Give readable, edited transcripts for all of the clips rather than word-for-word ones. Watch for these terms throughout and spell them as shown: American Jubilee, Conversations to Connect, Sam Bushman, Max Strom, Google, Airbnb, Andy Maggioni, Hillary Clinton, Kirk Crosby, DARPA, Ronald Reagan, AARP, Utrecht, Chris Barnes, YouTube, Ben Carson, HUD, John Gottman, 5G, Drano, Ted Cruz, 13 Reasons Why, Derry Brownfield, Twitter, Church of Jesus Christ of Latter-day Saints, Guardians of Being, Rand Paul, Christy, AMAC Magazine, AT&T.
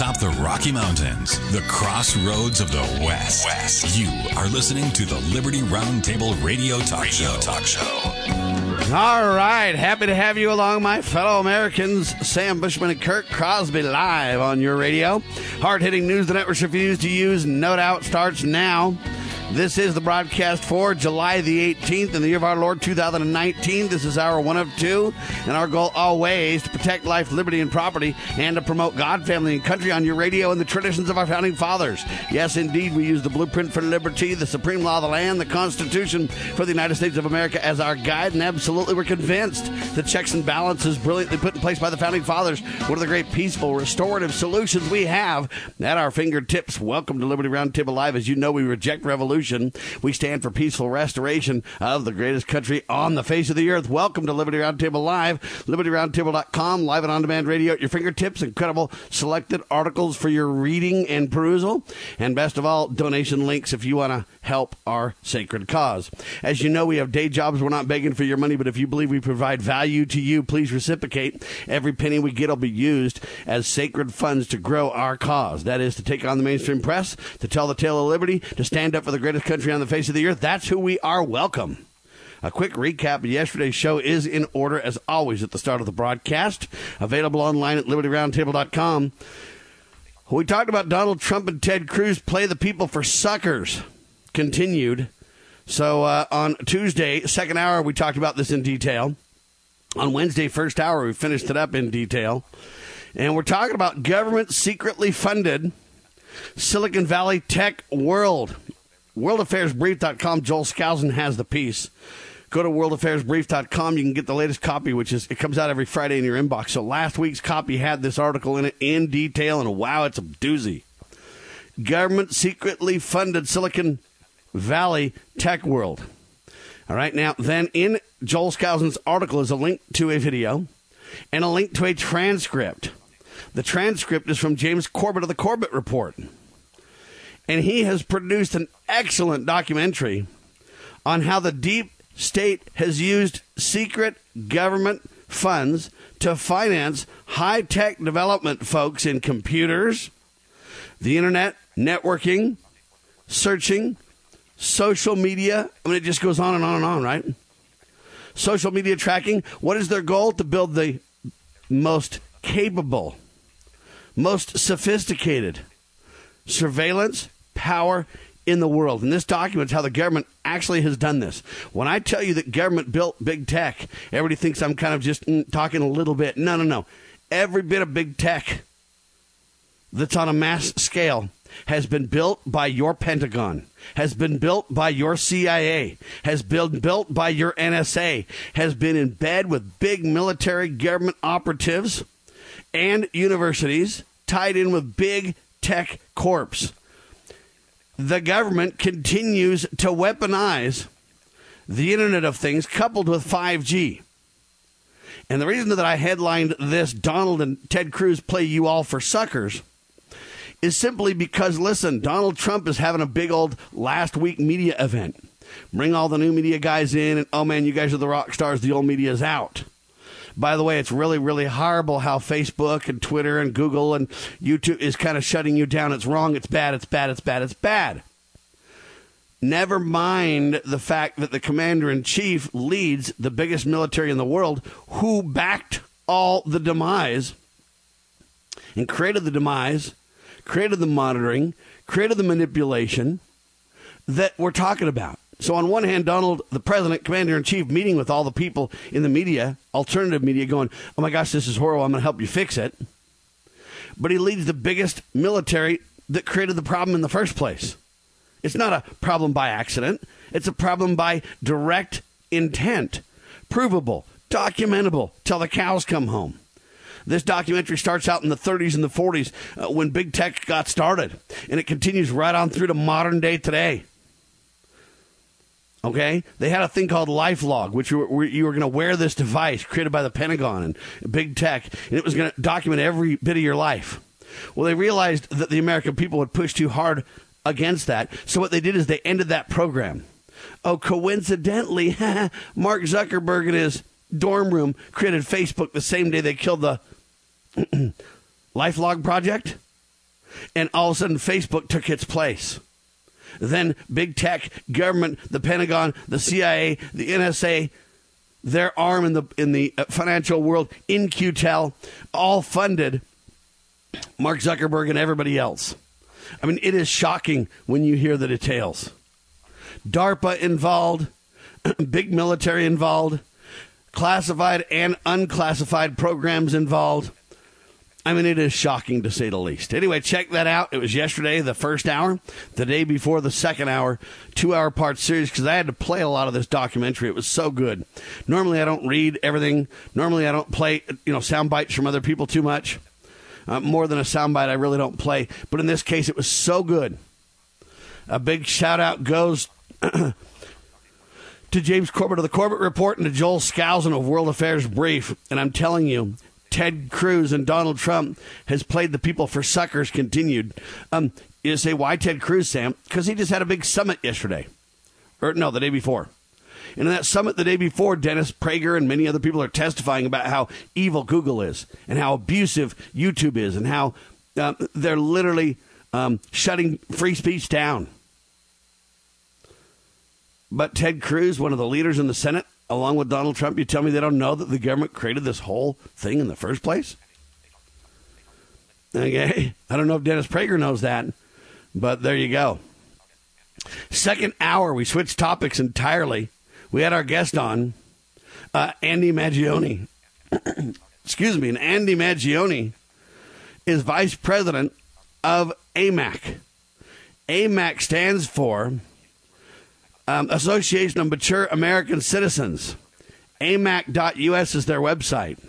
atop the Rocky Mountains, the crossroads of the West. You are listening to the Liberty Roundtable Radio Talk Show. All right, happy to have you along, my fellow Americans. Sam Bushman and Kirk Crosby live on your radio. Hard-hitting news the networks refuse to use, no doubt, starts now. This is the broadcast for July the 18th in the year of our Lord, 2019. This is hour one of two, and our goal always to protect life, liberty, and property, and to promote God, family, and country on your radio and the traditions of our founding fathers. Yes, indeed, we use the blueprint for liberty, the supreme law of the land, the Constitution for the United States of America as our guide, and absolutely we're convinced the checks and balances brilliantly put in place by the founding fathers, one of the great peaceful, restorative solutions we have at our fingertips. Welcome to Liberty Roundtable Live. As you know, we reject revolution. We stand for peaceful restoration of the greatest country on the face of the earth. Welcome to Liberty Roundtable Live, LibertyRoundtable.com, live and on-demand radio at your fingertips, incredible selected articles for your reading and perusal, and best of all, donation links if you want to help our sacred cause. As you know, we have day jobs. We're not begging for your money, but if you believe we provide value to you, please reciprocate. Every penny we get will be used as sacred funds to grow our cause. That is, to take on the mainstream press, to tell the tale of liberty, to stand up for the great country on the face of the earth. That's who we are. Welcome. A quick recap of yesterday's show is in order, as always, at the start of the broadcast. Available online at libertyroundtable.com. We talked about Donald Trump and Ted Cruz play the people for suckers. Continued. So on Tuesday, second hour, we talked about this in detail. On Wednesday, first hour, we finished it up in detail. And we're talking about government secretly funded Silicon Valley tech world. worldaffairsbrief.com. Joel Skousen has the piece. Go to worldaffairsbrief.com. You can get the latest copy, which is, it comes out every Friday in your inbox. So last week's copy had this article in it in detail, and wow, it's a doozy. Government secretly funded Silicon Valley tech world. All right, now then in Joel Skousen's article is a link to a video and a link to a transcript. The transcript is from James Corbett of the Corbett Report. And he has produced an excellent documentary on how the deep state has used secret government funds to finance high-tech development, folks, in computers, the internet, networking, searching, social media. I mean, it just goes on and on and on, right? Social media tracking. What is their goal? To build the most capable, most sophisticated surveillance power in the world. And this documents how the government actually has done this. When I tell you that government built big tech, everybody thinks I'm kind of just talking a little bit. No. Every bit of big tech that's on a mass scale has been built by your Pentagon, has been built by your CIA, has been built by your NSA, has been in bed with big military government operatives and universities tied in with big tech corpse. The government continues to weaponize the Internet of Things coupled with 5G. And the reason that I headlined this Donald and Ted Cruz play you all for suckers is simply because, listen, Donald Trump is having a big old last week media event. Bring all the new media guys in and, oh man, you guys are the rock stars, the old media is out. By the way, it's really, really horrible how Facebook and Twitter and Google and YouTube is kind of shutting you down. It's wrong. It's bad. It's bad. It's bad. It's bad. Never mind the fact that the commander-in-chief leads the biggest military in the world, who backed all the demise and created the demise, created the monitoring, created the manipulation that we're talking about. So on one hand, Donald, the president, commander-in-chief, meeting with all the people in the media, alternative media, going, oh, my gosh, this is horrible. I'm going to help you fix it. But he leads the biggest military that created the problem in the first place. It's not a problem by accident. It's a problem by direct intent, provable, documentable, till the cows come home. This documentary starts out in the 30s and the 40s when big tech got started, and it continues right on through to modern day today. Okay, they had a thing called LifeLog, which you were going to wear this device created by the Pentagon and big tech, and it was going to document every bit of your life. Well, they realized that the American people would push too hard against that, so what they did is they ended that program. Oh, coincidentally, Mark Zuckerberg in his dorm room created Facebook the same day they killed the LifeLog project. and all of a sudden Facebook took its place. Then big tech, government, the Pentagon, the CIA, the NSA, their arm in the financial world, in QTEL, all funded Mark Zuckerberg and everybody else. I mean, it is shocking when you hear the details. DARPA involved, big military involved, classified and unclassified programs involved. I mean, it is shocking, to say the least. Anyway, check that out. It was yesterday, the first hour, the day before the second hour, two-hour-part series, because I had to play a lot of this documentary. It was so good. Normally, I don't read everything. Normally, I don't play, sound bites from other people too much. More than a sound bite, I really don't play. But in this case, it was so good. A big shout-out goes to James Corbett of the Corbett Report and to Joel Skousen of World Affairs Brief. And I'm telling you, Ted Cruz and Donald Trump has played the people for suckers continued. You say, why Ted Cruz, Sam? Because he just had a big summit yesterday. Or no, the day before. And in that summit the day before, Dennis Prager and many other people are testifying about how evil Google is and how abusive YouTube is and how they're literally shutting free speech down. But Ted Cruz, one of the leaders in the Senate, along with Donald Trump, you tell me they don't know that the government created this whole thing in the first place? Okay. I don't know if Dennis Prager knows that, but there you go. Second hour, we switched topics entirely. We had our guest on, Andy Maggioni. Excuse me. And Andy Maggioni is vice president of AMAC. AMAC stands for Association of Mature American Citizens. AMAC.us is their website.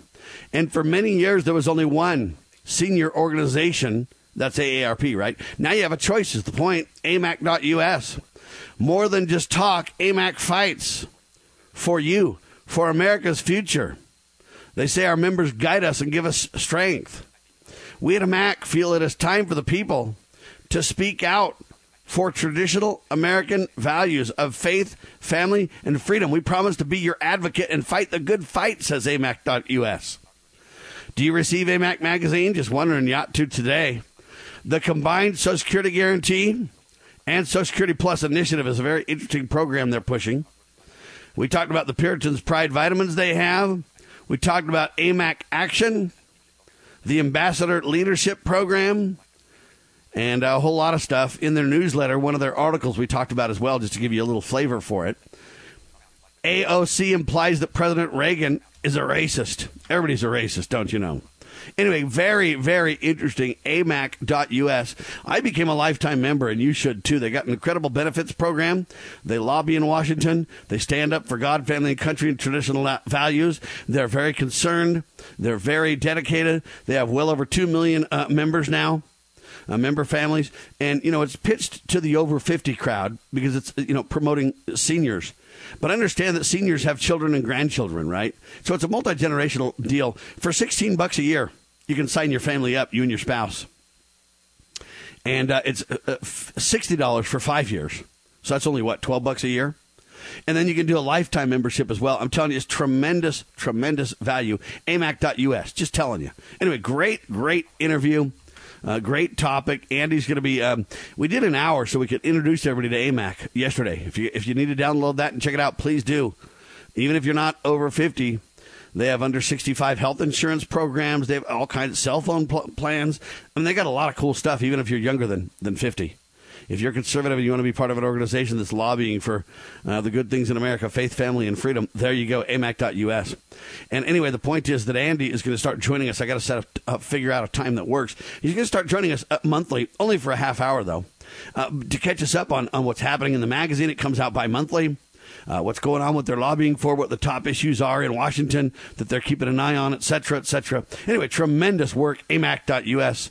And for many years, there was only one senior organization. That's AARP, right? Now you have a choice is the point. AMAC.us. More than just talk, AMAC fights for you, for America's future. They say our members guide us and give us strength. We at AMAC feel it is time for the people to speak out for traditional American values of faith, family, and freedom. We promise to be your advocate and fight the good fight, says AMAC.us. Do you receive AMAC magazine? Just wondering, you ought to today. The Combined Social Security Guarantee and Social Security Plus Initiative is a very interesting program they're pushing. We talked about the Puritan's Pride vitamins they have. We talked about AMAC Action, the Ambassador Leadership Program, and a whole lot of stuff in their newsletter. One of their articles we talked about as well, just to give you a little flavor for it. AOC implies that President Reagan is a racist. Everybody's a racist, don't you know? Anyway, very, very interesting. AMAC.us. I became a lifetime member, and you should too. They got an incredible benefits program. They lobby in Washington. They stand up for God, family, and country and traditional values. They're very concerned. They're very dedicated. They have well over 2 million members now. Member families, and, it's pitched to the over 50 crowd because it's, promoting seniors. But understand that seniors have children and grandchildren, right? So it's a multi-generational deal. For $16 a year, you can sign your family up, you and your spouse. And it's $60 for 5 years. So that's only, $12 a year? And then you can do a lifetime membership as well. I'm telling you, it's tremendous, tremendous value. AMAC.us, just telling you. Anyway, great interview. Great topic. Andy's going to be we did an hour so we could introduce everybody to AMAC yesterday. If you need to download that and check it out, please do. Even if you're not over 50, they have under 65 health insurance programs. They have all kinds of cell phone plans. I mean, they got a lot of cool stuff, even if you're younger than 50. If you're conservative and you want to be part of an organization that's lobbying for the good things in America, faith, family, and freedom, there you go, AMAC.us. And anyway, the point is that Andy is going to start joining us. I got to figure out a time that works. He's going to start joining us monthly, only for a half hour, though, to catch us up on what's happening in the magazine. It comes out bi-monthly. What's going on, what they're lobbying for, what the top issues are in Washington that they're keeping an eye on, et cetera, et cetera. Anyway, tremendous work, AMAC.us.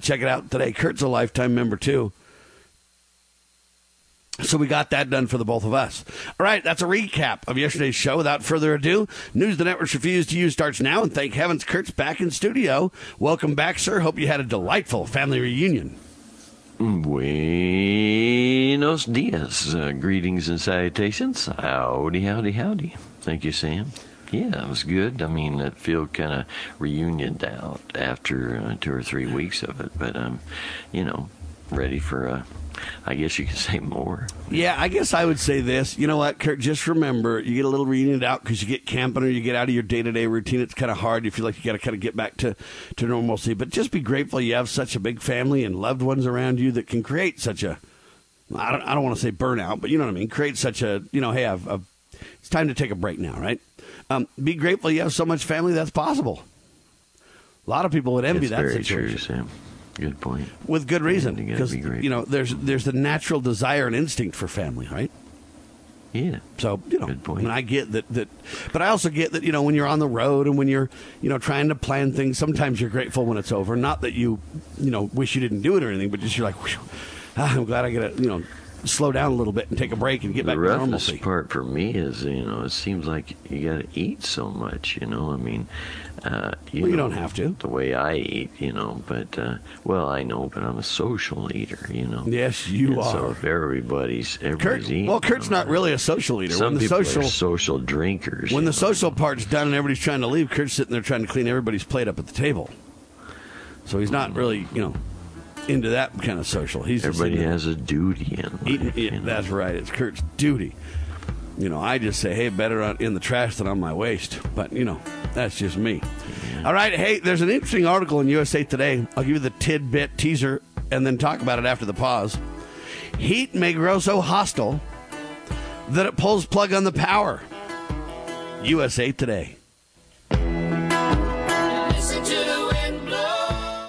Check it out today. Kurt's a lifetime member, too. So we got that done for the both of us. All right, that's a recap of yesterday's show. Without further ado, news the networks refuse to use starts now, and thank heavens Kurt's back in studio. Welcome back, sir. Hope you had a delightful family reunion. Buenos dias. Greetings and salutations. Howdy, howdy, howdy. Thank you, Sam. Yeah, it was good. I mean, that field kind of reunioned out after 2 or 3 weeks of it. But, you know, ready for, I guess you could say more. Yeah, I guess I would say this. You know what, Kurt, just remember, you get a little reunioned out because you get camping or you get out of your day-to-day routine. It's kind of hard. You feel like you got to kind of get back to normalcy. But just be grateful you have such a big family and loved ones around you that can create such a, I don't want to say burnout, but you know what I mean, create such a, you know, hey, it's time to take a break now, right? Be grateful you have so much family that's possible. A lot of people would envy that situation. That's very true, Sam. Good point. With good reason, because you know there's the natural desire and instinct for family, right? Yeah. So you know, good point. I mean, I get that, but I also get that you know when you're on the road and when you're you know trying to plan things, sometimes you're grateful when it's over. Not that you know wish you didn't do it or anything, but just you're like, I'm glad I got to you know slow down a little bit and take a break and get back to normalcy. The roughest part for me is you know it seems like you got to eat so much. You know, I mean. You don't have to. The way I eat, you know, but, I know, but I'm a social eater, you know. Yes, you are. So if everybody's eating. Well, Kurt's not really a social eater. Some people are social drinkers. When the social part's done and everybody's trying to leave, Kurt's sitting there trying to clean everybody's plate up at the table. So he's not really, you know, into that kind of social. Everybody has a duty in life. That's right. It's Kurt's duty. You know, I just say, hey, better in the trash than on my waist. But, you know, that's just me. Yeah. All right. Hey, there's an interesting article in USA Today. I'll give you the tidbit teaser and then talk about it after the pause. Heat may grow so hostile that it pulls plug on the power. USA Today. Listen to the wind blow.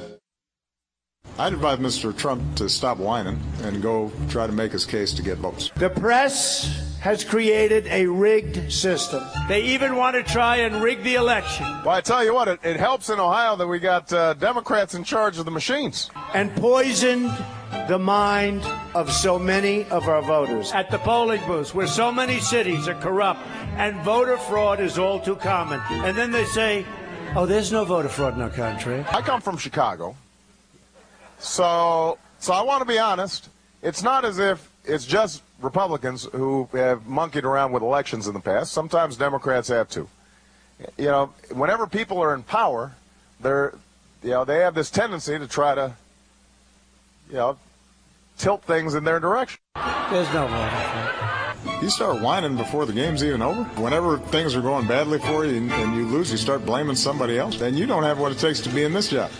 I'd advise Mr. Trump to stop whining and go try to make his case to get votes. The press has created a rigged system. They even want to try and rig the election. Well, I tell you what, it helps in Ohio that we got Democrats in charge of the machines. And poisoned the mind of so many of our voters. At the polling booths, where so many cities are corrupt and voter fraud is all too common. And then they say, oh, there's no voter fraud in our country. I come from Chicago. So I want to be honest. It's not as if it's just Republicans who have monkeyed around with elections in the past. Sometimes Democrats have to. You know, whenever people are in power, they have this tendency to try to, you know, tilt things in their direction. There's no way. You start whining before the game's even over. Whenever things are going badly for you and you lose, you start blaming somebody else. Then you don't have what it takes to be in this job.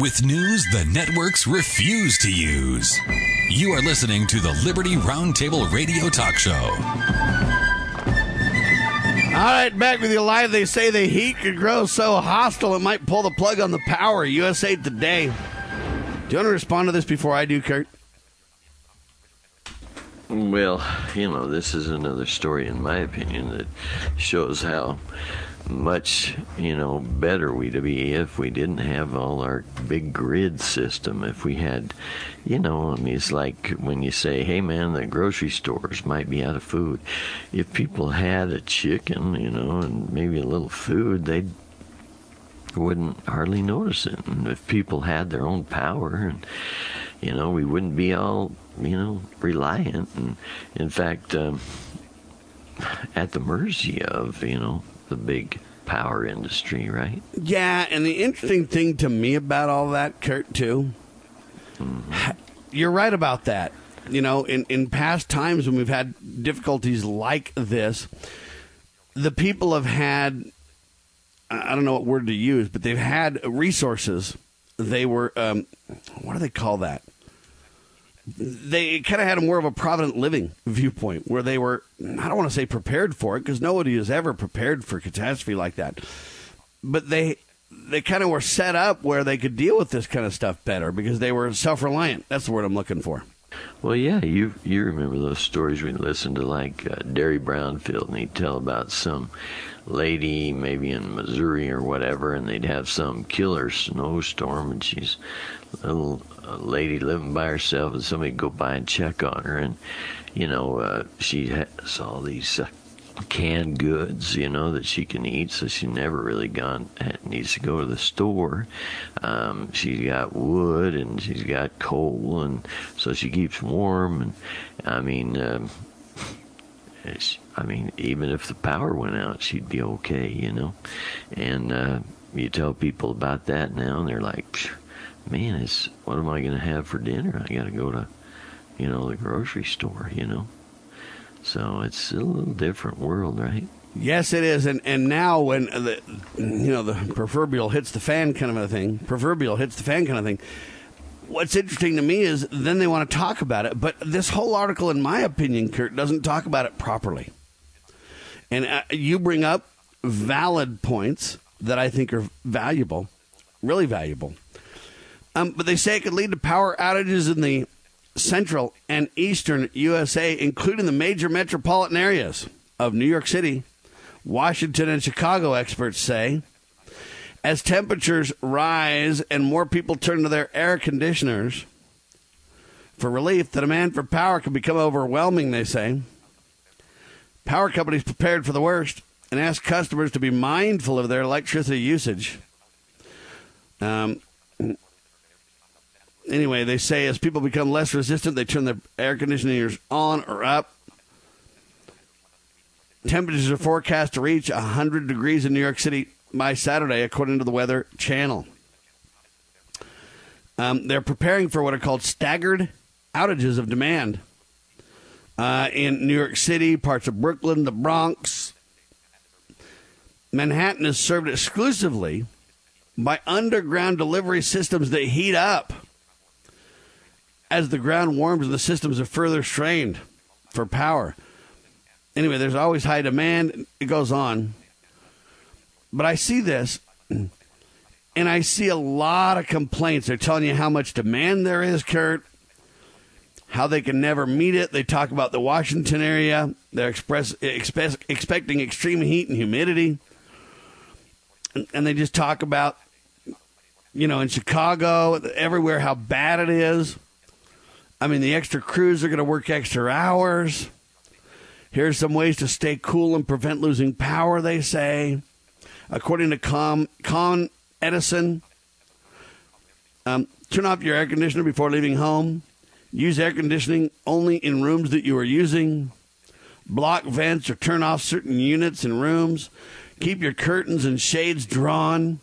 With news the networks refuse to use. You are listening to the Liberty Roundtable Radio Talk Show. All right, back with you live. They say the heat could grow so hostile it might pull the plug on the power. USA Today. Do you want to respond to this before I do, Kurt? Well, you know, this is another story, in my opinion, that shows how much, you know, better we'd be if we didn't have all our big grid system. If we had, you know, I mean, it's like when you say, hey, man, the grocery stores might be out of food. If people had a chicken, you know, and maybe a little food, they'd wouldn't hardly notice it. And if people had their own power, and, you know, we wouldn't be all, you know, reliant. And, in fact, at the mercy of, you know, the big power industry, right? Yeah, and the interesting thing to me about all that, Kurt, too, mm-hmm. You're right about that. You know, in past times when we've had difficulties like this, the people have had, I don't know what word to use, but they've had resources. They were, what do they call that? They kind of had more of a provident living viewpoint where they were, I don't want to say prepared for it, because nobody is ever prepared for catastrophe like that. But they kind of were set up where they could deal with this kind of stuff better because they were self-reliant. That's the word I'm looking for. Well, yeah, you remember those stories we listened to, like Derry Brownfield, and he'd tell about some lady maybe in Missouri or whatever, and they'd have some killer snowstorm, and she's a little lady living by herself, and somebody'd go by and check on her, and, you know, she has all these canned goods, you know, that she can eat, so she never really needs to go to the store. She's got wood and she's got coal, and so she keeps warm. And I mean, even if the power went out, she'd be okay, you know. And you tell people about that now, and they're like, "Man, what am I going to have for dinner? I got to go to, you know, the grocery store, you know." So it's a little different world, right? Yes, it is. And now when the proverbial hits the fan kind of a thing, what's interesting to me is then they want to talk about it. But this whole article, in my opinion, Kurt, doesn't talk about it properly. And you bring up valid points that I think are valuable, really valuable. But they say it could lead to power outages in the central and eastern USA, including the major metropolitan areas of New York City, Washington, and Chicago, experts say. As temperatures rise and more people turn to their air conditioners for relief, the demand for power can become overwhelming, they say. Power companies prepared for the worst and ask customers to be mindful of their electricity usage. Anyway, they say as people become less resistant, they turn their air conditioners on or up. Temperatures are forecast to reach 100 degrees in New York City by Saturday, according to the Weather Channel. They're preparing for what are called staggered outages of demand in New York City, parts of Brooklyn, the Bronx. Manhattan is served exclusively by underground delivery systems that heat up as the ground warms and the systems are further strained for power. Anyway, there's always high demand. It goes on. But I see this, and I see a lot of complaints. They're telling you how much demand there is, Kurt, how they can never meet it. They talk about the Washington area. They're expecting extreme heat and humidity. And they just talk about, you know, in Chicago, everywhere, how bad it is. I mean, the extra crews are going to work extra hours. Here's some ways to stay cool and prevent losing power, they say. According to Con Edison, turn off your air conditioner before leaving home. Use air conditioning only in rooms that you are using. Block vents or turn off certain units and rooms. Keep your curtains and shades drawn.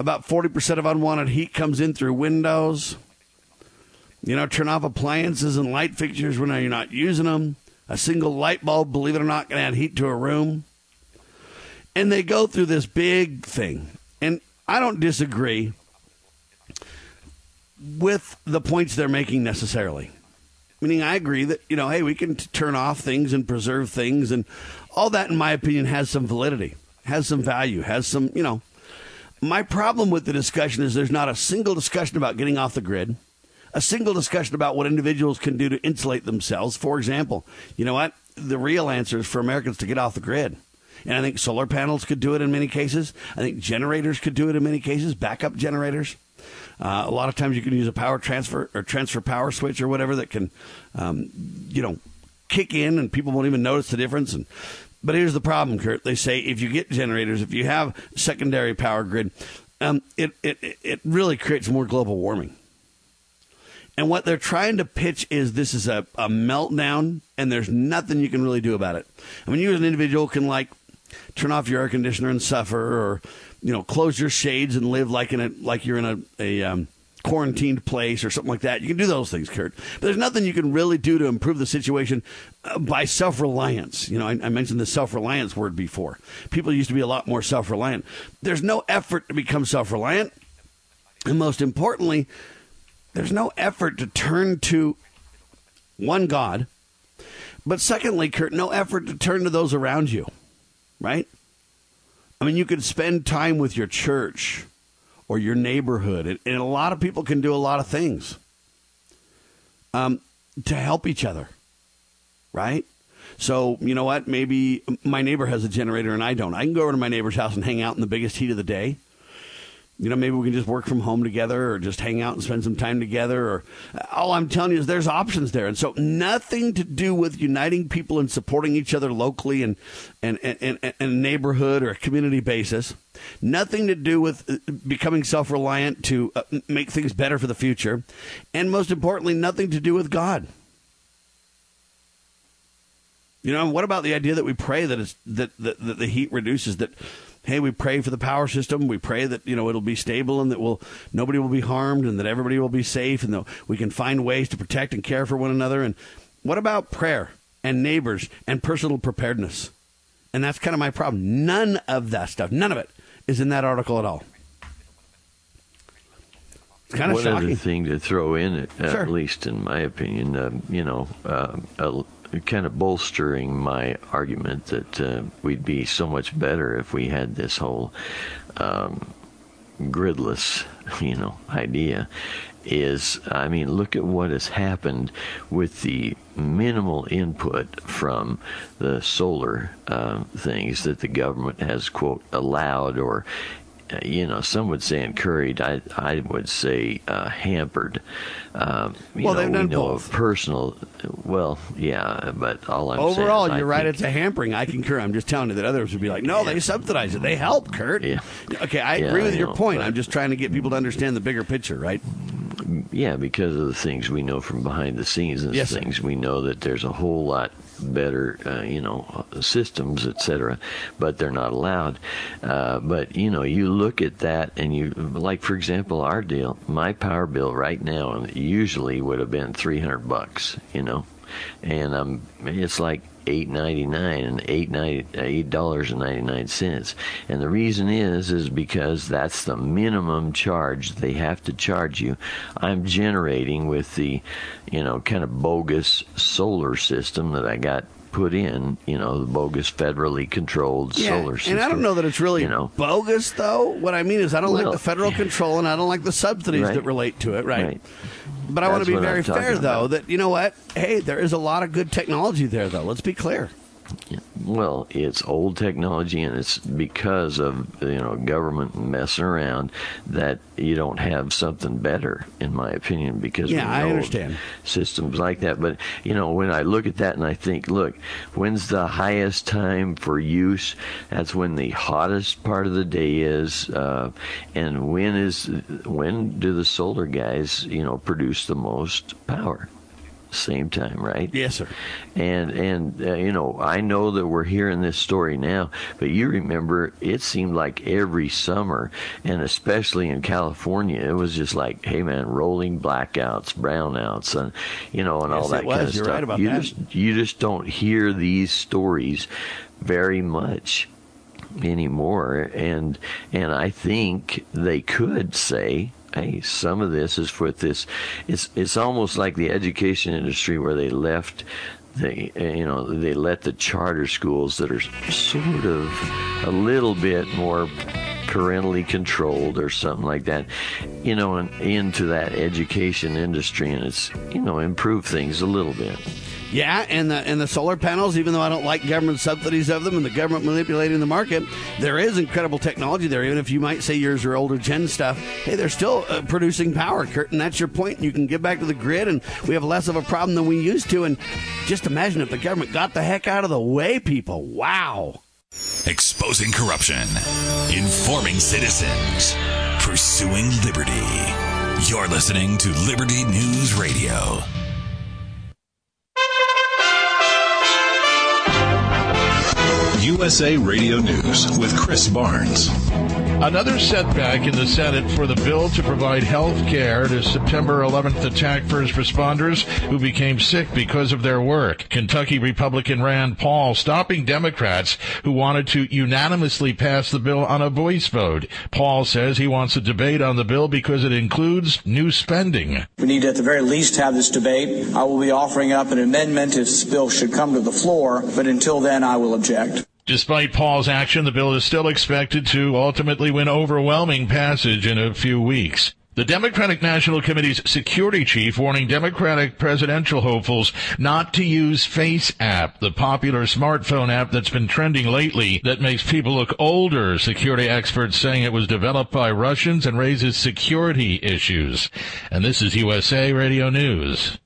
About 40% of unwanted heat comes in through windows. You know, turn off appliances and light fixtures when you're not using them. A single light bulb, believe it or not, can add heat to a room. And they go through this big thing. And I don't disagree with the points they're making necessarily. Meaning I agree that, you know, hey, we can turn off things and preserve things. And all that, in my opinion, has some validity, has some value, has some, you know. My problem with the discussion is there's not a single discussion about getting off the grid. A single discussion about what individuals can do to insulate themselves. For example, you know what? The real answer is for Americans to get off the grid. And I think solar panels could do it in many cases. I think generators could do it in many cases, backup generators. A lot of times you can use a power transfer or transfer power switch or whatever that can, you know, kick in and people won't even notice the difference. But here's the problem, Kurt. They say if you get generators, if you have secondary power grid, it really creates more global warming. And what they're trying to pitch is this is a meltdown, and there's nothing you can really do about it. I mean, you as an individual can, like, turn off your air conditioner and suffer, or, you know, close your shades and live like in a, like you're in a quarantined place or something like that. You can do those things, Kurt. But there's nothing you can really do to improve the situation by self-reliance. You know, I mentioned the self-reliance word before. People used to be a lot more self-reliant. There's no effort to become self-reliant. And most importantly, there's no effort to turn to one God. But secondly, Kurt, no effort to turn to those around you, right? I mean, you could spend time with your church or your neighborhood, and a lot of people can do a lot of things to help each other, right? So, you know what? Maybe my neighbor has a generator and I don't. I can go over to my neighbor's house and hang out in the biggest heat of the day. You know, maybe we can just work from home together or just hang out and spend some time together. Or all I'm telling you is there's options there. And so nothing to do with uniting people and supporting each other locally and a neighborhood or a community basis. Nothing to do with becoming self-reliant to make things better for the future. And most importantly, nothing to do with God. You know, and what about the idea that we pray that it's that the heat reduces, that hey, we pray for the power system. We pray that, you know, it'll be stable and that nobody will be harmed and that everybody will be safe and that we can find ways to protect and care for one another. And what about prayer and neighbors and personal preparedness? And that's kind of my problem. None of that stuff, none of it is in that article at all. It's kind of shocking. One other thing to throw in, at least in my opinion, kind of bolstering my argument that we'd be so much better if we had this whole gridless, idea is, I mean, look at what has happened with the minimal input from the solar things that the government has, quote, allowed or, some would say encouraged. I would say hampered. They've done both. But all I'm saying overall, you're right. It's a hampering. I concur. I'm just telling you that others would be like, no, they subsidize it. They help, Kurt. Yeah. Okay, I agree with your point. I'm just trying to get people to understand the bigger picture, right? Yeah, because of the things we know from behind the scenes and things we know that there's a whole lot better, systems, etc., but they're not allowed. But you look at that and you, like, for example, our deal, my power bill right now usually would have been $300, and it's like $8.99 and $8.99, and the reason is because that's the minimum charge they have to charge you. I'm generating with the, kind of bogus solar system that I got put in, the bogus federally controlled solar system. And I don't know that it's really bogus, though. What I mean is I don't like the federal control and I don't like the subsidies that relate to it, right. But I want to be very fair, though, that, you know what? Hey, there is a lot of good technology there, though. Let's be clear. Well, it's old technology, and it's because of, government messing around that you don't have something better, in my opinion, because we know I understand systems like that. But, when I look at that and I think, look, when's the highest time for use? That's when the hottest part of the day is. And when do the solar guys, produce the most power? Same time, right? Yes, sir. And I know that we're hearing this story now, but you remember it seemed like every summer, and especially in California, it was just like, hey man, rolling blackouts, brownouts, and all that kind of stuff. You're right about that. You just don't hear these stories very much anymore, and I think they could say, hey, some of this is with this. It's almost like the education industry where they left they let the charter schools that are sort of a little bit more parentally controlled or something like that, and into that education industry, and it's improved things a little bit. Yeah, and the solar panels, even though I don't like government subsidies of them and the government manipulating the market, there is incredible technology there. Even if you might say yours are older gen stuff, hey, they're still producing power, Kurt, and that's your point. You can get back to the grid, and we have less of a problem than we used to. And just imagine if the government got the heck out of the way, people. Wow. Exposing corruption. Informing citizens. Pursuing liberty. You're listening to Liberty News Radio. USA Radio News with Chris Barnes. Another setback in the Senate for the bill to provide health care to September 11th attack first responders who became sick because of their work. Kentucky Republican Rand Paul stopping Democrats who wanted to unanimously pass the bill on a voice vote. Paul says he wants a debate on the bill because it includes new spending. We need to at the very least have this debate. I will be offering up an amendment if this bill should come to the floor, but until then I will object. Despite Paul's action, the bill is still expected to ultimately win overwhelming passage in a few weeks. The Democratic National Committee's security chief warning Democratic presidential hopefuls not to use Face App, the popular smartphone app that's been trending lately that makes people look older, security experts saying it was developed by Russians and raises security issues. And this is USA Radio News.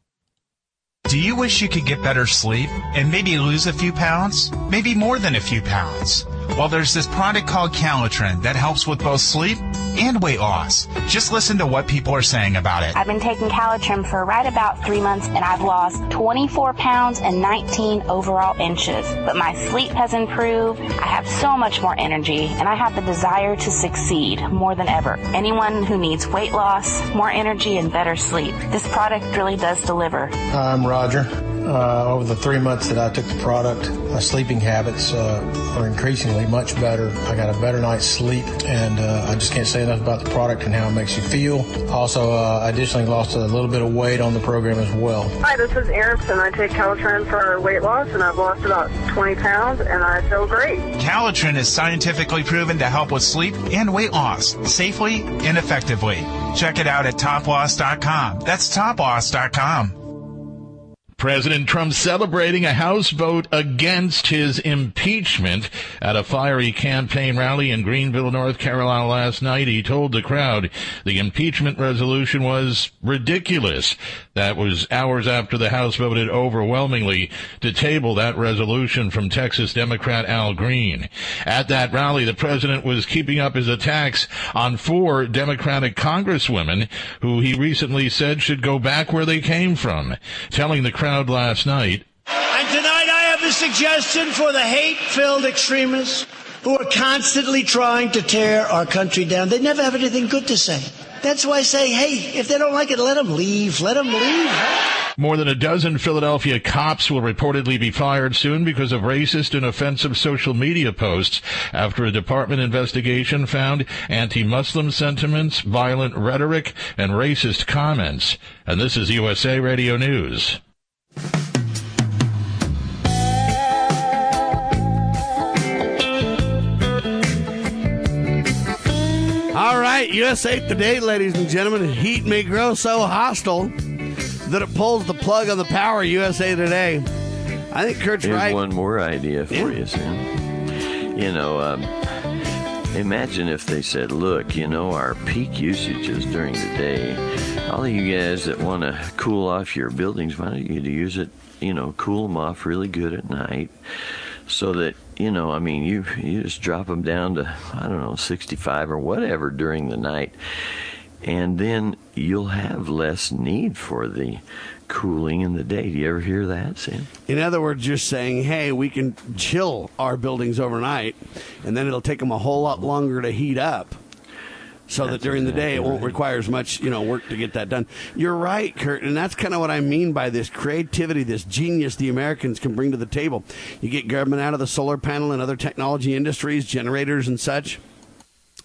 Do you wish you could get better sleep and maybe lose a few pounds? Maybe more than a few pounds? Well, there's this product called Calitrin that helps with both sleep and weight loss. Just listen to what people are saying about it. I've been taking Calitrin for right about 3 months, and I've lost 24 pounds and 19 overall inches. But my sleep has improved. I have so much more energy, and I have the desire to succeed more than ever. Anyone who needs weight loss, more energy, and better sleep, this product really does deliver. I'm Roger. Over the 3 months that I took the product, my sleeping habits are increasingly much better. I got a better night's sleep, and I just can't say enough about the product and how it makes you feel. Also, I additionally lost a little bit of weight on the program as well. Hi, this is Erickson. I take Calitrin for weight loss, and I've lost about 20 pounds, and I feel great. Calitrin is scientifically proven to help with sleep and weight loss safely and effectively. Check it out at toploss.com. That's toploss.com. President Trump celebrating a House vote against his impeachment at a fiery campaign rally in Greenville, North Carolina last night. He told the crowd the impeachment resolution was ridiculous. That was hours after the House voted overwhelmingly to table that resolution from Texas Democrat Al Green. At that rally, the president was keeping up his attacks on four Democratic congresswomen who he recently said should go back where they came from, telling the crowd last night. And tonight I have a suggestion for the hate-filled extremists who are constantly trying to tear our country down. They never have anything good to say. That's why I say, hey, if they don't like it, let them leave. Let them leave. More than a dozen Philadelphia cops will reportedly be fired soon because of racist and offensive social media posts after a department investigation found anti-Muslim sentiments, violent rhetoric, and racist comments. And this is USA Radio News. All right, USA Today, ladies and gentlemen. Heat may grow so hostile that it pulls the plug on the power, USA Today. I think Kurt's right. Here's one more idea for you, Sam. You know, imagine if they said, look, you know, our peak usage is during the day. All of you guys that want to cool off your buildings, why don't you use it, you know, cool them off really good at night so that, you know, I mean, you just drop them down to, I don't know, 65 or whatever during the night. And then you'll have less need for the cooling in the day. Do you ever hear that, Sam? In other words, you're saying, hey, we can chill our buildings overnight, and then it'll take them a whole lot longer to heat up so that's that during the day it won't require as much, you know, work to get that done. You're right, Kurt, and that's kind of what I mean by this creativity, this genius the Americans can bring to the table. You get government out of the solar panel and other technology industries, generators and such.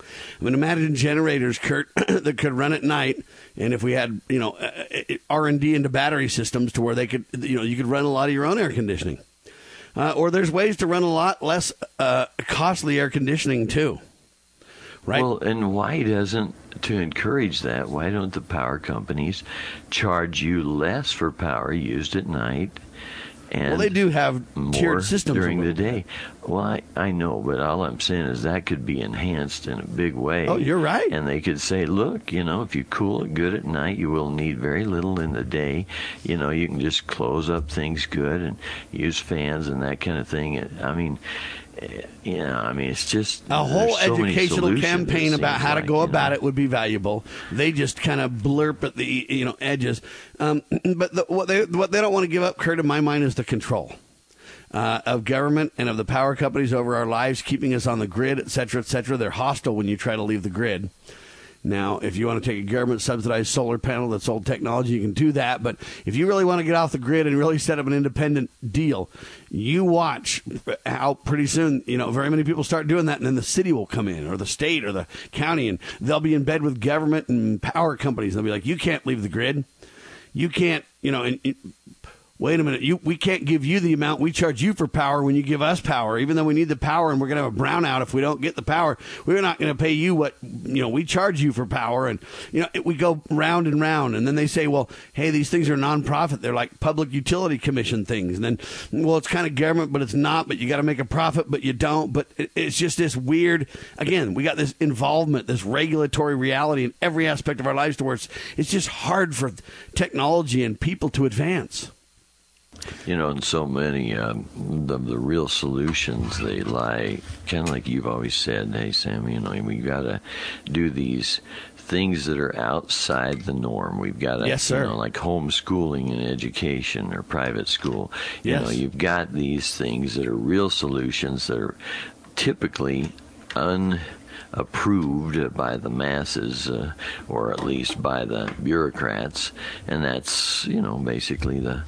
I mean, imagine generators, Kurt, that could run at night, and if we had, you know, R&D into battery systems to where they could, you know, you could run a lot of your own air conditioning. Or there's ways to run a lot less costly air conditioning, too. Right? Well, and why doesn't, to encourage that, why don't the power companies charge you less for power used at night? And well, they do have tiered systems during the day. Well, I know, but all I'm saying is that could be enhanced in a big way. Oh, you're right. And they could say, look, you know, if you cool it good at night, you will need very little in the day. You know, you can just close up things good and use fans and that kind of thing. I mean, you know, I mean, it's just a whole educational campaign about how to go about it would be valuable. They just kind of blurp at the, you know, edges. But what they don't want to give up, Kurt, in my mind, is the control. of government and of the power companies over our lives, keeping us on the grid, et cetera, et cetera. They're hostile when you try to leave the grid. Now, if you want to take a government-subsidized solar panel that's old technology, you can do that. But if you really want to get off the grid and really set up an independent deal, you watch how pretty soon, you know, very many people start doing that, and then the city will come in, or the state, or the county, and they'll be in bed with government and power companies. They'll be like, you can't leave the grid. You can't, you know, and wait a minute, we can't give you the amount we charge you for power when you give us power, even though we need the power and we're going to have a brownout if we don't get the power. We're not going to pay you what, you know, we charge you for power. And, you know, we go round and round. And then they say, well, hey, these things are nonprofit. They're like public utility commission things. And then, well, it's kind of government, but it's not. But you got to make a profit, but you don't. But it's just this weird, again, we got this involvement, this regulatory reality in every aspect of our lives to where it's just hard for technology and people to advance. You know, and so many of the real solutions, they lie, kind of like you've always said, hey, Sam, you know, we've got to do these things that are outside the norm. We've got to, you know, like homeschooling and education or private school. You know, you've got these things that are real solutions that are typically unapproved by the masses, or at least by the bureaucrats. And that's, you know, basically the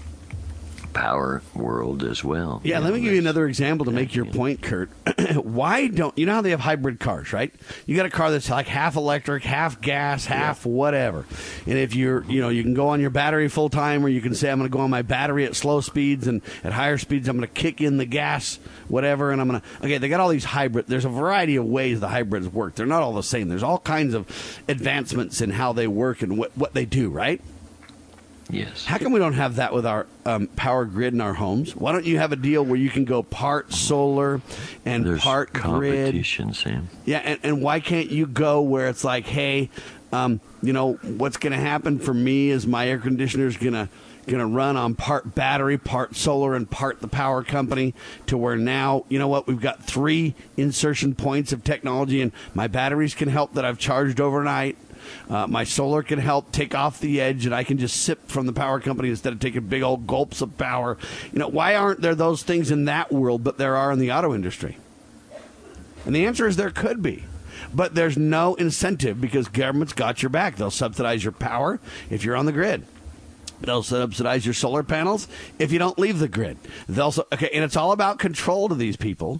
power world as well. Yeah, let me give you another example to make your point, Kurt. Why don't you know how they have hybrid cars, right? You got a car that's like half electric, half gas, half whatever. And if you're, you know, you can go on your battery full time, or you can say, I'm going to go on my battery at slow speeds, and at higher speeds, I'm going to kick in the gas, whatever, and I'm going to, okay, they got all these hybrid. There's a variety of ways the hybrids work. They're not all the same. There's all kinds of advancements in how they work and what they do, right? Yes. How come we don't have that with our power grid in our homes? Why don't you have a deal where you can go part solar and part grid? Competition, Sam. Yeah, and why can't you go where it's like, hey, you know, what's going to happen for me is my air conditioner is going to run on part battery, part solar, and part the power company, to where now, you know what, we've got three insertion points of technology, and my batteries can help that I've charged overnight. My solar can help take off the edge, and I can just sip from the power company instead of taking big old gulps of power. You know, why aren't there those things in that world, but there are in the auto industry? And the answer is there could be. But there's no incentive because government's got your back. They'll subsidize your power if you're on the grid. They'll subsidize your solar panels if you don't leave the grid. And it's all about control to these people.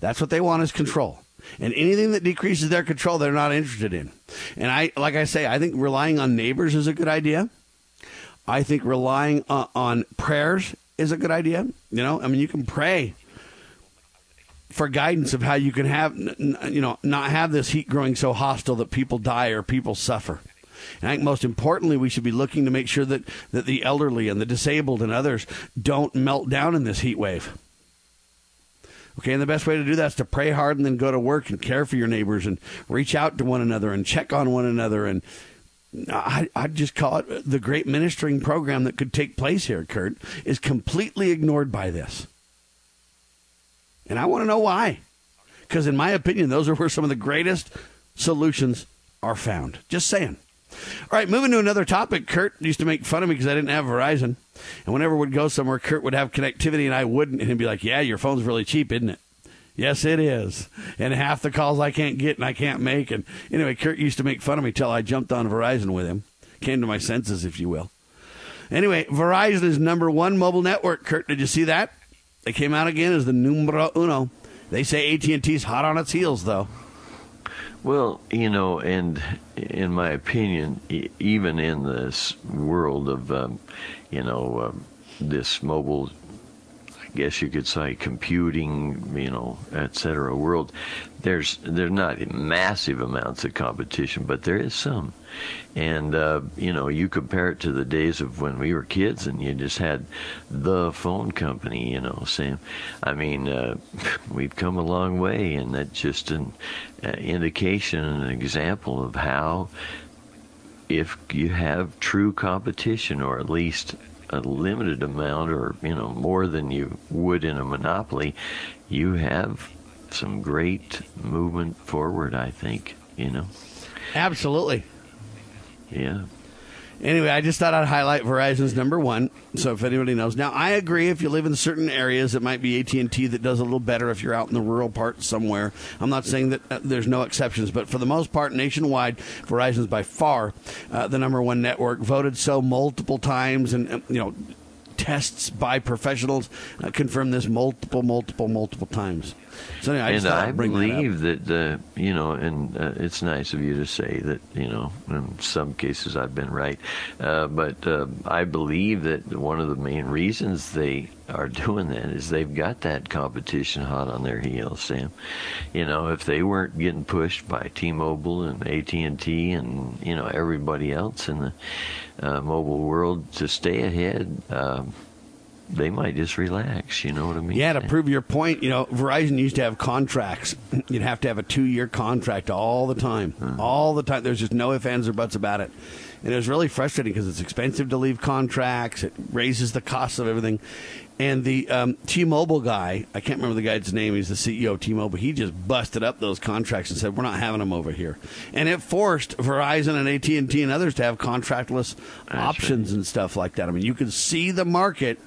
That's what they want, is control. And anything that decreases their control, they're not interested in. And I think relying on neighbors is a good idea. I think relying on prayers is a good idea. You know, I mean, you can pray for guidance of how you can have, you know, not have this heat growing so hostile that people die or people suffer. And I think most importantly, we should be looking to make sure that the elderly and the disabled and others don't melt down in this heat wave. Okay, and the best way to do that is to pray hard and then go to work and care for your neighbors and reach out to one another and check on one another. And I'd just call it the great ministering program that could take place here, Kurt, is completely ignored by this. And I want to know why. Because in my opinion, those are where some of the greatest solutions are found. Just saying. All right, moving to another topic. Kurt used to make fun of me because I didn't have Verizon. And whenever we'd go somewhere, Kurt would have connectivity and I wouldn't. And he'd be like, yeah, your phone's really cheap, isn't it? Yes, it is. And half the calls I can't get and I can't make. And anyway, Kurt used to make fun of me till I jumped on Verizon with him. Came to my senses, if you will. Anyway, Verizon is #1 mobile network, Kurt. Did you see that? They came out again as the #1. They say AT&T's hot on its heels, though. Well, you know, and in my opinion, even in this world of, this mobile, I guess you could say, computing, you know, et cetera, world, there's not massive amounts of competition, but there is some. And, you know, you compare it to the days of when we were kids and you just had the phone company, you know, Sam. I mean, we've come a long way, and that's just an indication and an example of how, if you have true competition, or at least a limited amount, or, you know, more than you would in a monopoly, you have some great movement forward, I think, you know. Absolutely. Yeah. Anyway, I just thought I'd highlight Verizon's number one, so if anybody knows. Now, I agree if you live in certain areas, it might be AT&T that does a little better if you're out in the rural part somewhere. I'm not saying that there's no exceptions, but for the most part, nationwide, Verizon's by far the number one network, voted so multiple times, and, you know, tests by professionals confirmed this multiple times. So anyway, I believe that you know, and it's nice of you to say that, you know, in some cases I've been right, but I believe that one of the main reasons they are doing that is they've got that competition hot on their heels, Sam. You know, if they weren't getting pushed by T-Mobile and AT&T and, you know, everybody else in the mobile world to stay ahead, they might just relax, you know what I mean? Yeah, to prove your point, you know, Verizon used to have contracts. You'd have to have a 2-year contract all the time. Mm-hmm. All the time. There's just no ifs, ands, or buts about it. And it was really frustrating because it's expensive to leave contracts. It raises the cost of everything. And the T-Mobile guy, I can't remember the guy's name, he's the CEO of T-Mobile, he just busted up those contracts and said, we're not having them over here. And it forced Verizon and AT&T and others to have contractless options and stuff like that. I mean, you could see the market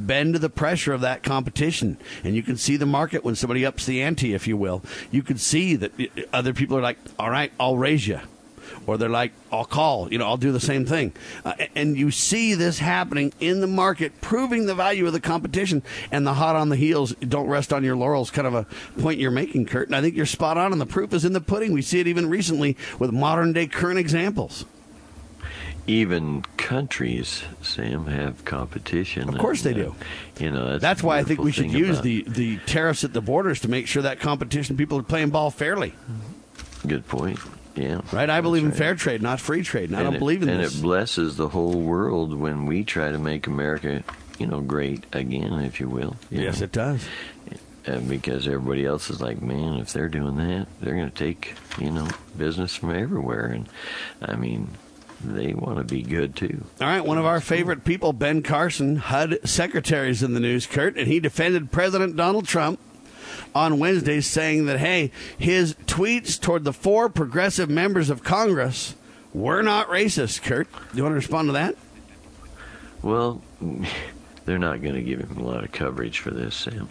bend to the pressure of that competition. And you can see the market when somebody ups the ante, if you will. You can see that other people are like, all right, I'll raise you. Or they're like, I'll call, you know, I'll do the same thing. And you see this happening in the market, proving the value of the competition, and the hot on the heels, don't rest on your laurels kind of a point you're making, Kurt. And I think you're spot on, and the proof is in the pudding. We see it even recently with modern-day current examples. Even countries, Sam, have competition. Of course they do. You know, that's why I think we should use the tariffs at the borders to make sure that competition, people are playing ball fairly. Good point. Yeah, right. I believe in fair trade, not free trade. And I don't believe in this. And it blesses the whole world when we try to make America, you know, great again, if you will. Yes, it does. Because everybody else is like, man, if they're doing that, they're going to take, you know, business from everywhere. And I mean, they want to be good, too. All right. One of our favorite people, Ben Carson, HUD secretary, is in the news, Kurt, and he defended President Donald Trump on Wednesday, saying that, hey, his tweets toward the 4 progressive members of Congress were not racist, Kurt. Do you want to respond to that? Well, they're not going to give him a lot of coverage for this, Sam,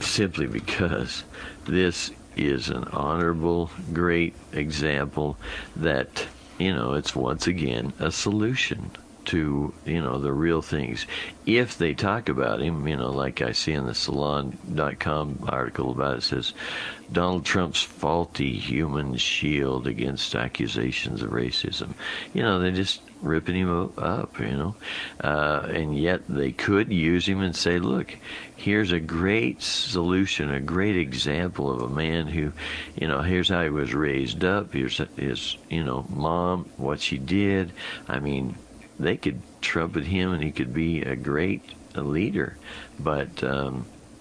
simply because this is an honorable, great example that, you know, it's once again a solution to, you know, the real things. If they talk about him, you know, like I see in the Salon.com article about it, it says, Donald Trump's faulty human shield against accusations of racism. You know, they're just ripping him up, you know. And yet they could use him and say, look, here's a great solution, a great example of a man who, you know, here's how he was raised up, here's his, you know, mom, what she did. I mean, they could trumpet him and he could be a great leader, but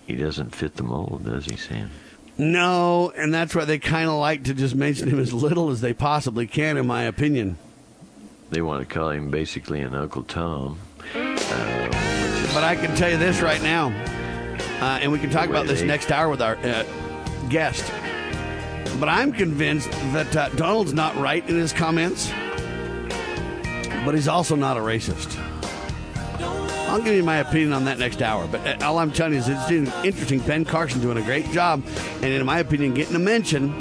he doesn't fit the mold, does he, Sam? No, and that's why they kind of like to just mention him as little as they possibly can, in my opinion. They want to call him basically an Uncle Tom. But I can tell you this right now, and we can talk about this next hour with our guest, but I'm convinced that Donald's not right in his comments. But he's also not a racist. I'll give you my opinion on that next hour. But all I'm telling you is it's interesting. Ben Carson doing a great job. And in my opinion, getting a mention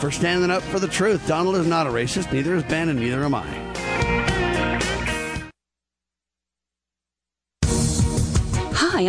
for standing up for the truth. Donald is not a racist. Neither is Ben, and neither am I. Hi,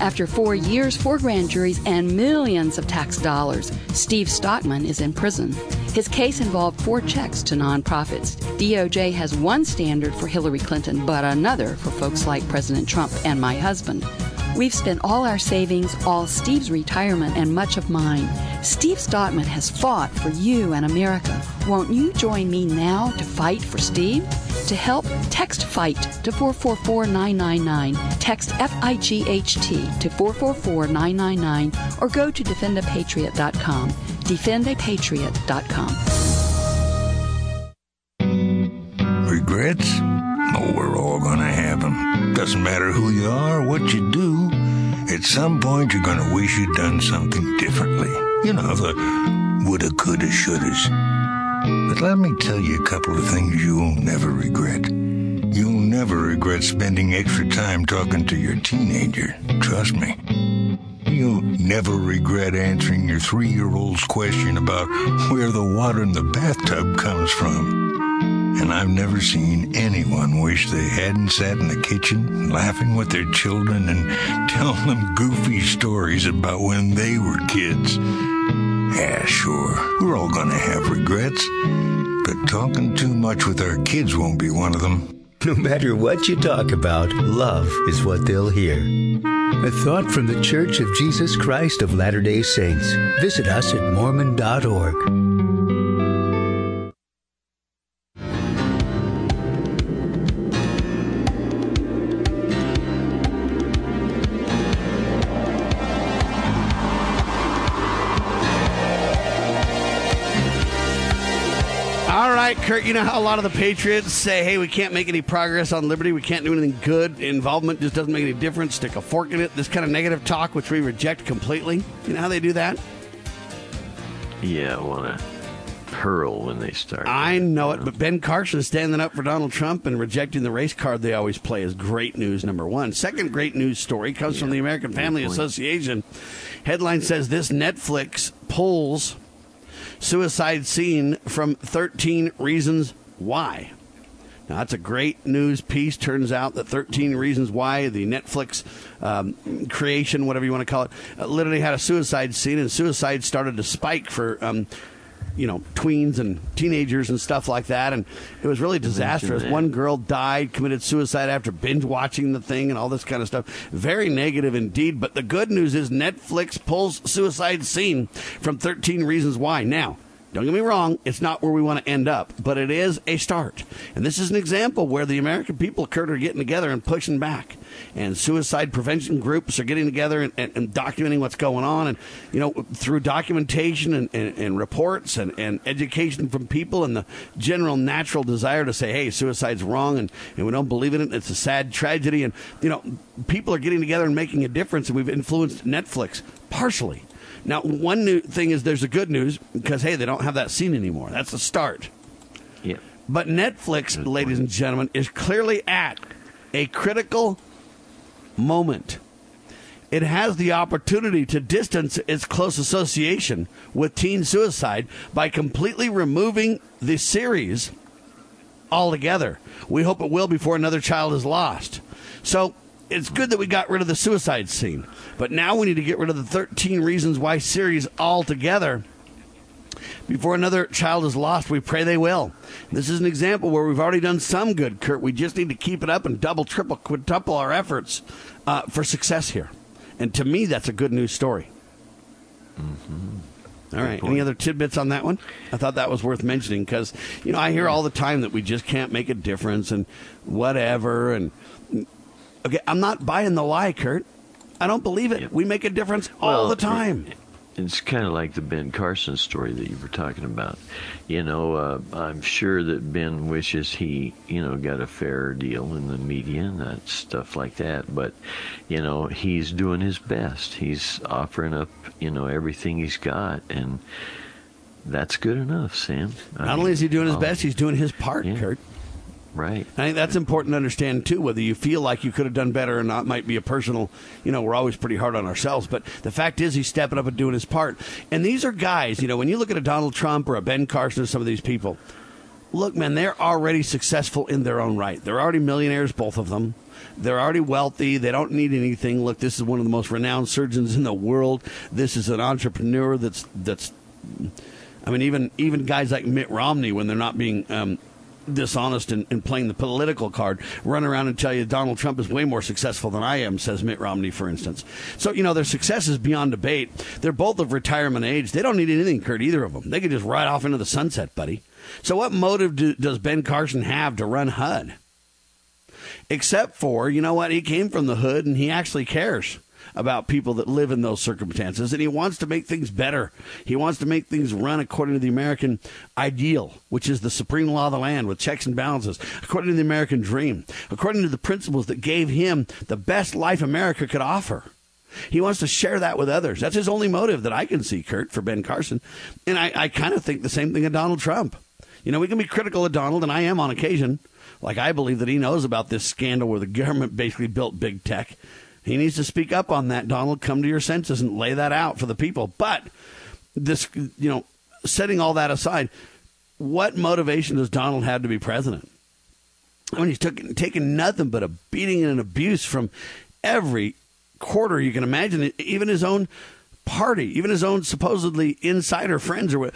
After 4 years, 4 grand juries, and millions of tax dollars, Steve Stockman is in prison. His case involved 4 checks to nonprofits. DOJ has one standard for Hillary Clinton, but another for folks like President Trump and my husband. We've spent all our savings, all Steve's retirement, and much of mine. Steve Stockman has fought for you and America. Won't you join me now to fight for Steve? To help, text FIGHT to 444-999, text FIGHT to 444-999, or go to defendapatriot.com. defendapatriot.com. Regrets? Oh, we're all going to have them. Doesn't matter who you are or what you do. At some point, you're going to wish you'd done something differently. You know, the woulda, coulda, shouldas. But let me tell you a couple of things you'll never regret. You'll never regret spending extra time talking to your teenager. Trust me. You'll never regret answering your 3-year-old's question about where the water in the bathtub comes from. And I've never seen anyone wish they hadn't sat in the kitchen laughing with their children and telling them goofy stories about when they were kids. Yeah, sure, we're all going to have regrets, but talking too much with our kids won't be one of them. No matter what you talk about, love is what they'll hear. A thought from the Church of Jesus Christ of Latter-day Saints. Visit us at mormon.org. Kurt, you know how a lot of the patriots say, hey, we can't make any progress on liberty. We can't do anything good. Involvement just doesn't make any difference. Stick a fork in it. This kind of negative talk, which we reject completely. You know how they do that? Yeah, I want to hurl when they start. I know it, but Ben Carson standing up for Donald Trump and rejecting the race card they always play is great news, number one. Second great news story comes from the American Family Association. Headline says this: Netflix pulls suicide scene from 13 Reasons Why. Now, that's a great news piece. Turns out that 13 Reasons Why, the Netflix creation, whatever you want to call it, literally had a suicide scene, and suicide started to spike for, tweens and teenagers and stuff like that, and it was really disastrous. One girl died, committed suicide after binge-watching the thing and all this kind of stuff. Very negative indeed, but the good news is Netflix pulls suicide scene from 13 Reasons Why. Now, don't get me wrong, it's not where we want to end up, but it is a start. And this is an example where the American people, Kurt, are getting together and pushing back. And suicide prevention groups are getting together and documenting what's going on. And, you know, through documentation and reports and education from people and the general natural desire to say, hey, suicide's wrong and we don't believe in it. It's a sad tragedy. And, you know, people are getting together and making a difference. And we've influenced Netflix partially. Now, one new thing is there's the good news because, hey, they don't have that scene anymore. That's the start. Yeah. But Netflix, ladies and gentlemen, is clearly at a critical moment. It has the opportunity to distance its close association with teen suicide by completely removing the series altogether. We hope it will before another child is lost. So it's good that we got rid of the suicide scene, but now we need to get rid of the 13 Reasons Why series altogether. Before another child is lost, we pray they will. This is an example where we've already done some good, Kurt. We just need to keep it up and double, triple, quintuple our efforts for success here. And to me, that's a good news story. Mm-hmm. All right. Any other tidbits on that one? I thought that was worth mentioning because, you know, I hear all the time that we just can't make a difference and whatever and... Okay, I'm not buying the lie, Kurt. I don't believe it. Yeah. We make a difference all the time. It's kind of like the Ben Carson story that you were talking about. You know, I'm sure that Ben wishes he, you know, got a fair deal in the media and that stuff like that. But, you know, he's doing his best. He's offering up, you know, everything he's got. And that's good enough, Sam. Not only is he doing his best, he's doing his part, Kurt. Right. I think that's important to understand, too, whether you feel like you could have done better or not might be a personal, you know, we're always pretty hard on ourselves. But the fact is he's stepping up and doing his part. And these are guys, you know, when you look at a Donald Trump or a Ben Carson or some of these people, look, man, they're already successful in their own right. They're already millionaires, both of them. They're already wealthy. They don't need anything. Look, this is one of the most renowned surgeons in the world. This is an entrepreneur that's I mean, even guys like Mitt Romney, when they're not being dishonest and playing the political card, run around and tell you Donald Trump is way more successful than I am, says Mitt Romney, for instance. So, you know, their success is beyond debate. They're both of retirement age. They don't need anything, Kurt, either of them. They could just ride off into the sunset, buddy. So what motive does Ben Carson have to run HUD? Except for, you know what, he came from the hood and he actually cares about people that live in those circumstances, and he wants to make things better. He wants to make things run according to the American ideal, which is the supreme law of the land with checks and balances, according to the American dream, according to the principles that gave him the best life America could offer. He wants to share that with others. That's his only motive that I can see, Kurt, for Ben Carson. And I kind of think the same thing of Donald Trump. You know, we can be critical of Donald, and I am on occasion. Like, I believe that he knows about this scandal where the government basically built big tech. He needs to speak up on that, Donald. Come to your senses and lay that out for the people. But this, you know, setting all that aside, what motivation does Donald have to be president? I mean, he's taken nothing but a beating and an abuse from every quarter you can imagine. Even his own party, even his own supposedly insider friends, or what,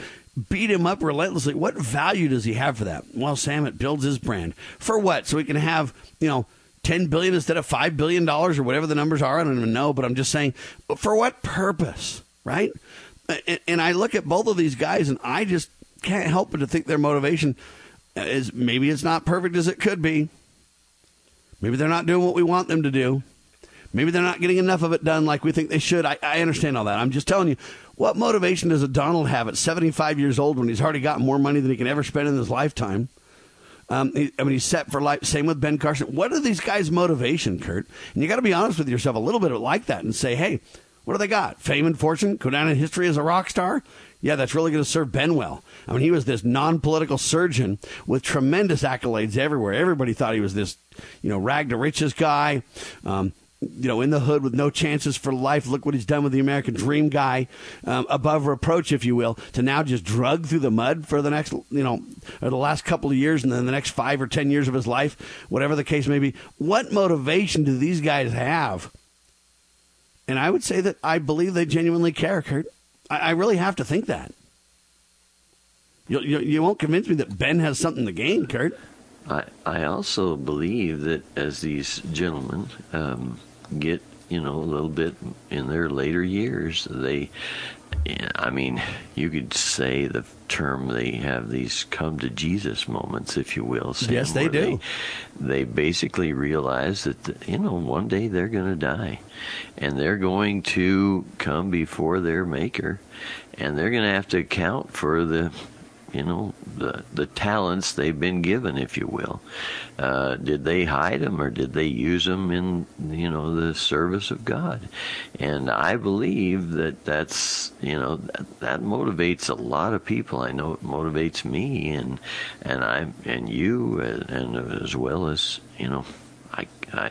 beat him up relentlessly. What value does he have for that? Well, Sam, it builds his brand. For what? So he can have, you know, $10 billion instead of $5 billion or whatever the numbers are. I don't even know, but I'm just saying, for what purpose, right? And I look at both of these guys, and I just can't help but to think their motivation is maybe it's not perfect as it could be. Maybe they're not doing what we want them to do. Maybe they're not getting enough of it done like we think they should. I understand all that. I'm just telling you, what motivation does a Donald have at 75 years old when he's already got more money than he can ever spend in his lifetime? He's set for life. Same with Ben Carson. What are these guys' motivation, Kurt? And you got to be honest with yourself a little bit like that and say, hey, what do they got? Fame and fortune? Go down in history as a rock star? Yeah, that's really going to serve Ben well. I mean, he was this non-political surgeon with tremendous accolades everywhere. Everybody thought he was this, you know, rag-to-riches guy, you know, in the hood with no chances for life. Look what he's done with the American dream guy, above reproach, if you will, to now just drug through the mud for the next, you know, or the last couple of years and then the next 5 or 10 years of his life, whatever the case may be. What motivation do these guys have? And I would say that I believe they genuinely care, Kurt. I really have to think that. You won't convince me that Ben has something to gain, Kurt. I also believe that as these gentlemen get, you know, a little bit in their later years, they, I mean, you could say the term, they have these come to Jesus moments, if you will. Sam, yes, they do. They basically realize that, you know, one day they're going to die and they're going to come before their maker, and they're going to have to account for the, you know, the talents they've been given, if you will. Did they hide them, or did they use them in, you know, the service of God? And I believe that that's, you know, that motivates a lot of people. I know it motivates me, and you, and as well as, you know,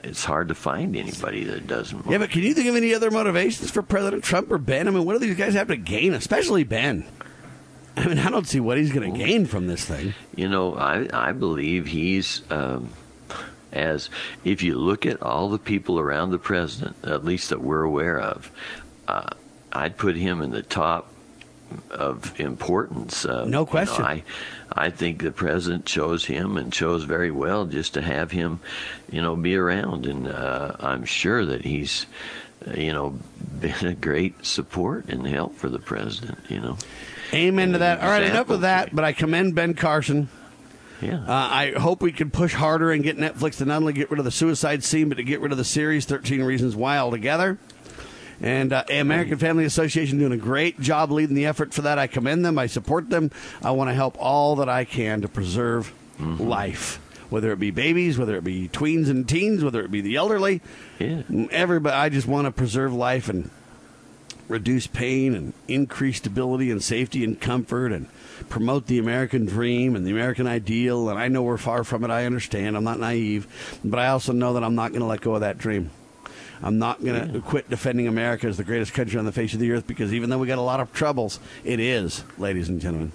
it's hard to find anybody that doesn't motivate. Yeah, but can you think of any other motivations for President Trump or Ben? I mean, what do these guys have to gain, especially Ben? I mean, I don't see what he's going to gain from this thing. You know, I believe he's, as if you look at all the people around the president, at least that we're aware of, I'd put him in the top of importance. No question. You know, I think the president chose him, and chose very well, just to have him, you know, be around. And I'm sure that he's, you know, been a great support and help for the president, you know. Amen to that. All right, enough of that, but I commend Ben Carson. Yeah. I hope we can push harder and get Netflix to not only get rid of the suicide scene, but to get rid of the series 13 Reasons Why altogether. And American Family Association doing a great job leading the effort for that. I commend them. I support them. I want to help all that I can to preserve life, whether it be babies, whether it be tweens and teens, whether it be the elderly. Yeah. Everybody. I just want to preserve life and reduce pain and increase stability and safety and comfort, and promote the American dream and the American ideal. And I know we're far from it. I understand. I'm not naive, but I also know that I'm not going to let go of that dream. I'm not going to quit defending America as the greatest country on the face of the earth, because even though we got a lot of troubles, it is, ladies and gentlemen.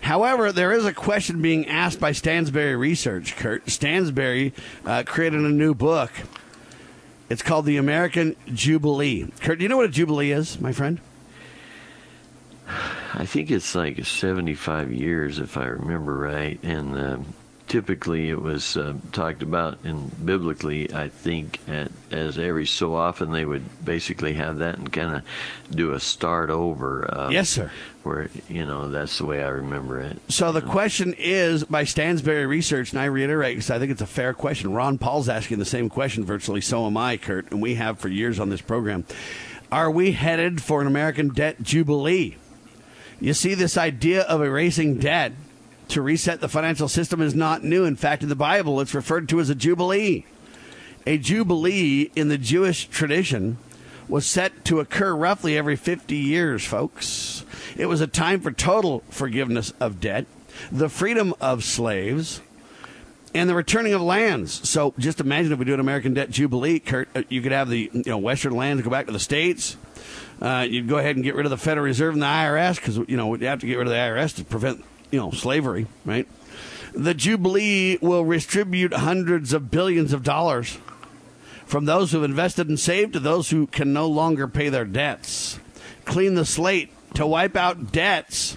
However, there is a question being asked by Stansberry Research, Kurt. Stansberry created a new book. It's called The American Jubilee. Kurt, do you know what a jubilee is, my friend? I think it's like 75 years, if I remember right, and typically it was talked about in biblically, I think, as every so often they would basically have that and kind of do a start over. Yes, sir. Where, you know, that's the way I remember it. So the question is, by Stansberry Research, and I reiterate because I think it's a fair question. Ron Paul's asking the same question virtually, so am I, Kurt, and we have for years on this program. Are we headed for an American debt jubilee? You see, this idea of erasing debt to reset the financial system is not new. In fact, in the Bible, it's referred to as a jubilee. A jubilee in the Jewish tradition was set to occur roughly every 50 years, folks. It was a time for total forgiveness of debt, the freedom of slaves, and the returning of lands. So just imagine if we do an American debt jubilee, Kurt, you could have the Western lands go back to the states. You'd go ahead and get rid of the Federal Reserve and the IRS because, we'd have to get rid of the IRS to prevent, slavery, right? The Jubilee will distribute hundreds of billions of dollars from those who have invested and saved to those who can no longer pay their debts. Clean the slate to wipe out debts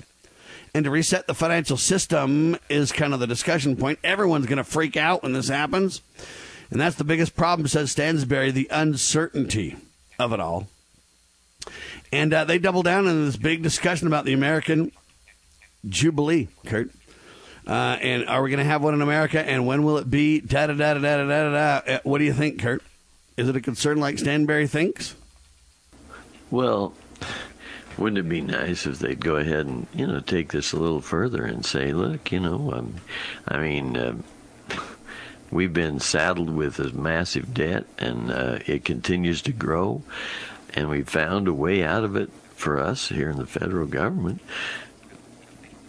and to reset the financial system is kind of the discussion point. Everyone's going to freak out when this happens. And that's the biggest problem, says Stansberry, the uncertainty of it all. And they double down on this big discussion about the American Jubilee, Kurt. And are we going to have one in America? And when will it be? What do you think, Kurt? Is it a concern like Stansberry thinks? Well, wouldn't it be nice if they'd go ahead and, take this a little further and say, look, we've been saddled with this massive debt and it continues to grow. And we found a way out of it for us here in the federal government.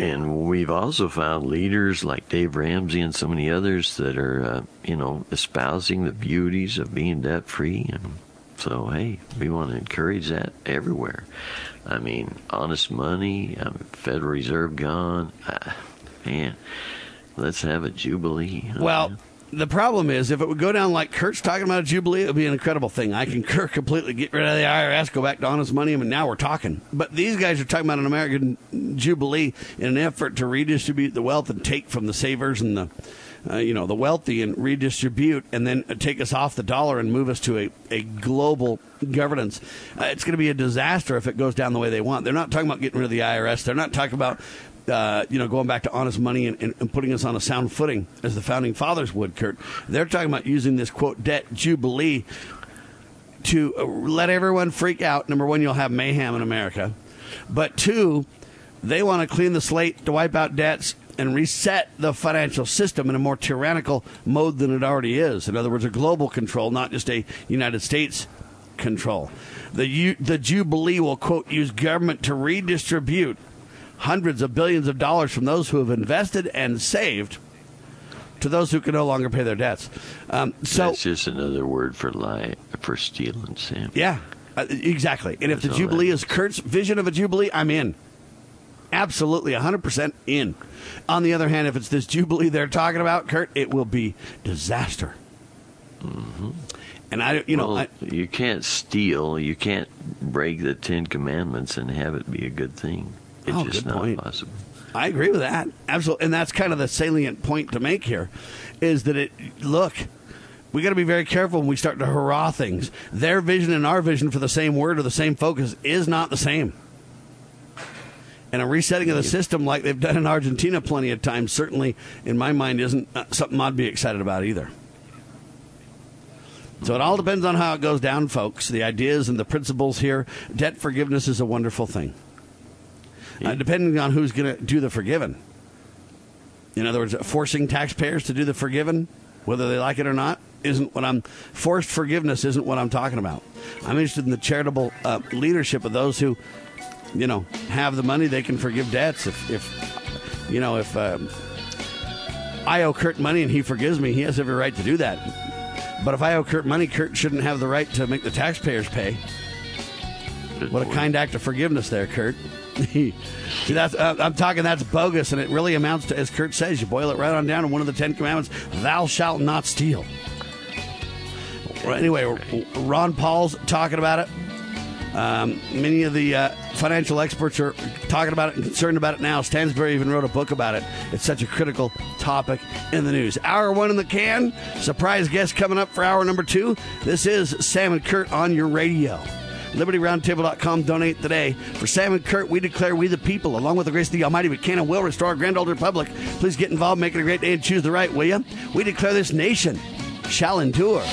And we've also found leaders like Dave Ramsey and so many others that are, espousing the beauties of being debt-free. And so, hey, we want to encourage that everywhere. I mean, honest money, Federal Reserve gone. Man, let's have a jubilee. Well, the problem is, if it would go down like Kurt's talking about a jubilee, it would be an incredible thing. I concur completely. Get rid of the IRS, go back to honest money, and now we're talking. But these guys are talking about an American jubilee in an effort to redistribute the wealth and take from the savers and the, the wealthy and redistribute, and then take us off the dollar and move us to a global governance. It's going to be a disaster if it goes down the way they want. They're not talking about getting rid of the IRS. They're not talking about going back to honest money and putting us on a sound footing, as the founding fathers would, Kurt. They're talking about using this, quote, debt jubilee to let everyone freak out. Number one, you'll have mayhem in America. But two, they want to clean the slate to wipe out debts and reset the financial system in a more tyrannical mode than it already is. In other words, a global control, not just a United States control. The jubilee will, quote, use government to redistribute hundreds of billions of dollars from those who have invested and saved to those who can no longer pay their debts. That's just another word for lie, for stealing, Sam. Yeah, exactly. And if the jubilee is Kurt's vision of a jubilee, I'm in. Absolutely, 100% in. On the other hand, if it's this jubilee they're talking about, Kurt, it will be disaster. Mm-hmm. And you can't steal. You can't break the Ten Commandments and have it be a good thing. It's just not possible. I agree with that. Absolutely. And that's kind of the salient point to make here is that we got to be very careful when we start to hurrah things. Their vision and our vision for the same word or the same focus is not the same. And a resetting of the system like they've done in Argentina plenty of times certainly, in my mind, isn't something I'd be excited about either. So it all depends on how it goes down, folks. The ideas and the principles here. Debt forgiveness is a wonderful thing. Depending on who's going to do the forgiving. In other words, forcing taxpayers to do the forgiving, whether they like it or not, forced forgiveness isn't what I'm talking about. I'm interested in the charitable leadership of those who, have the money. They can forgive debts. If I owe Kurt money and he forgives me, he has every right to do that. But if I owe Kurt money, Kurt shouldn't have the right to make the taxpayers pay. What a kind act of forgiveness there, Kurt. See, that's bogus, and it really amounts to, as Kurt says, you boil it right on down in one of the Ten Commandments, thou shalt not steal. Well, anyway, Ron Paul's talking about it. Many of the financial experts are talking about it and concerned about it now. Stansberry even wrote a book about it. It's such a critical topic in the news. Hour one in the can. Surprise guest coming up for hour number two. This is Sam and Kurt on your radio. LibertyRoundtable.com. Donate today. For Sam and Kurt, we declare we the people, along with the grace of the Almighty, we can and will restore our grand old republic. Please get involved, make it a great day, and choose the right, will you? We declare this nation shall endure.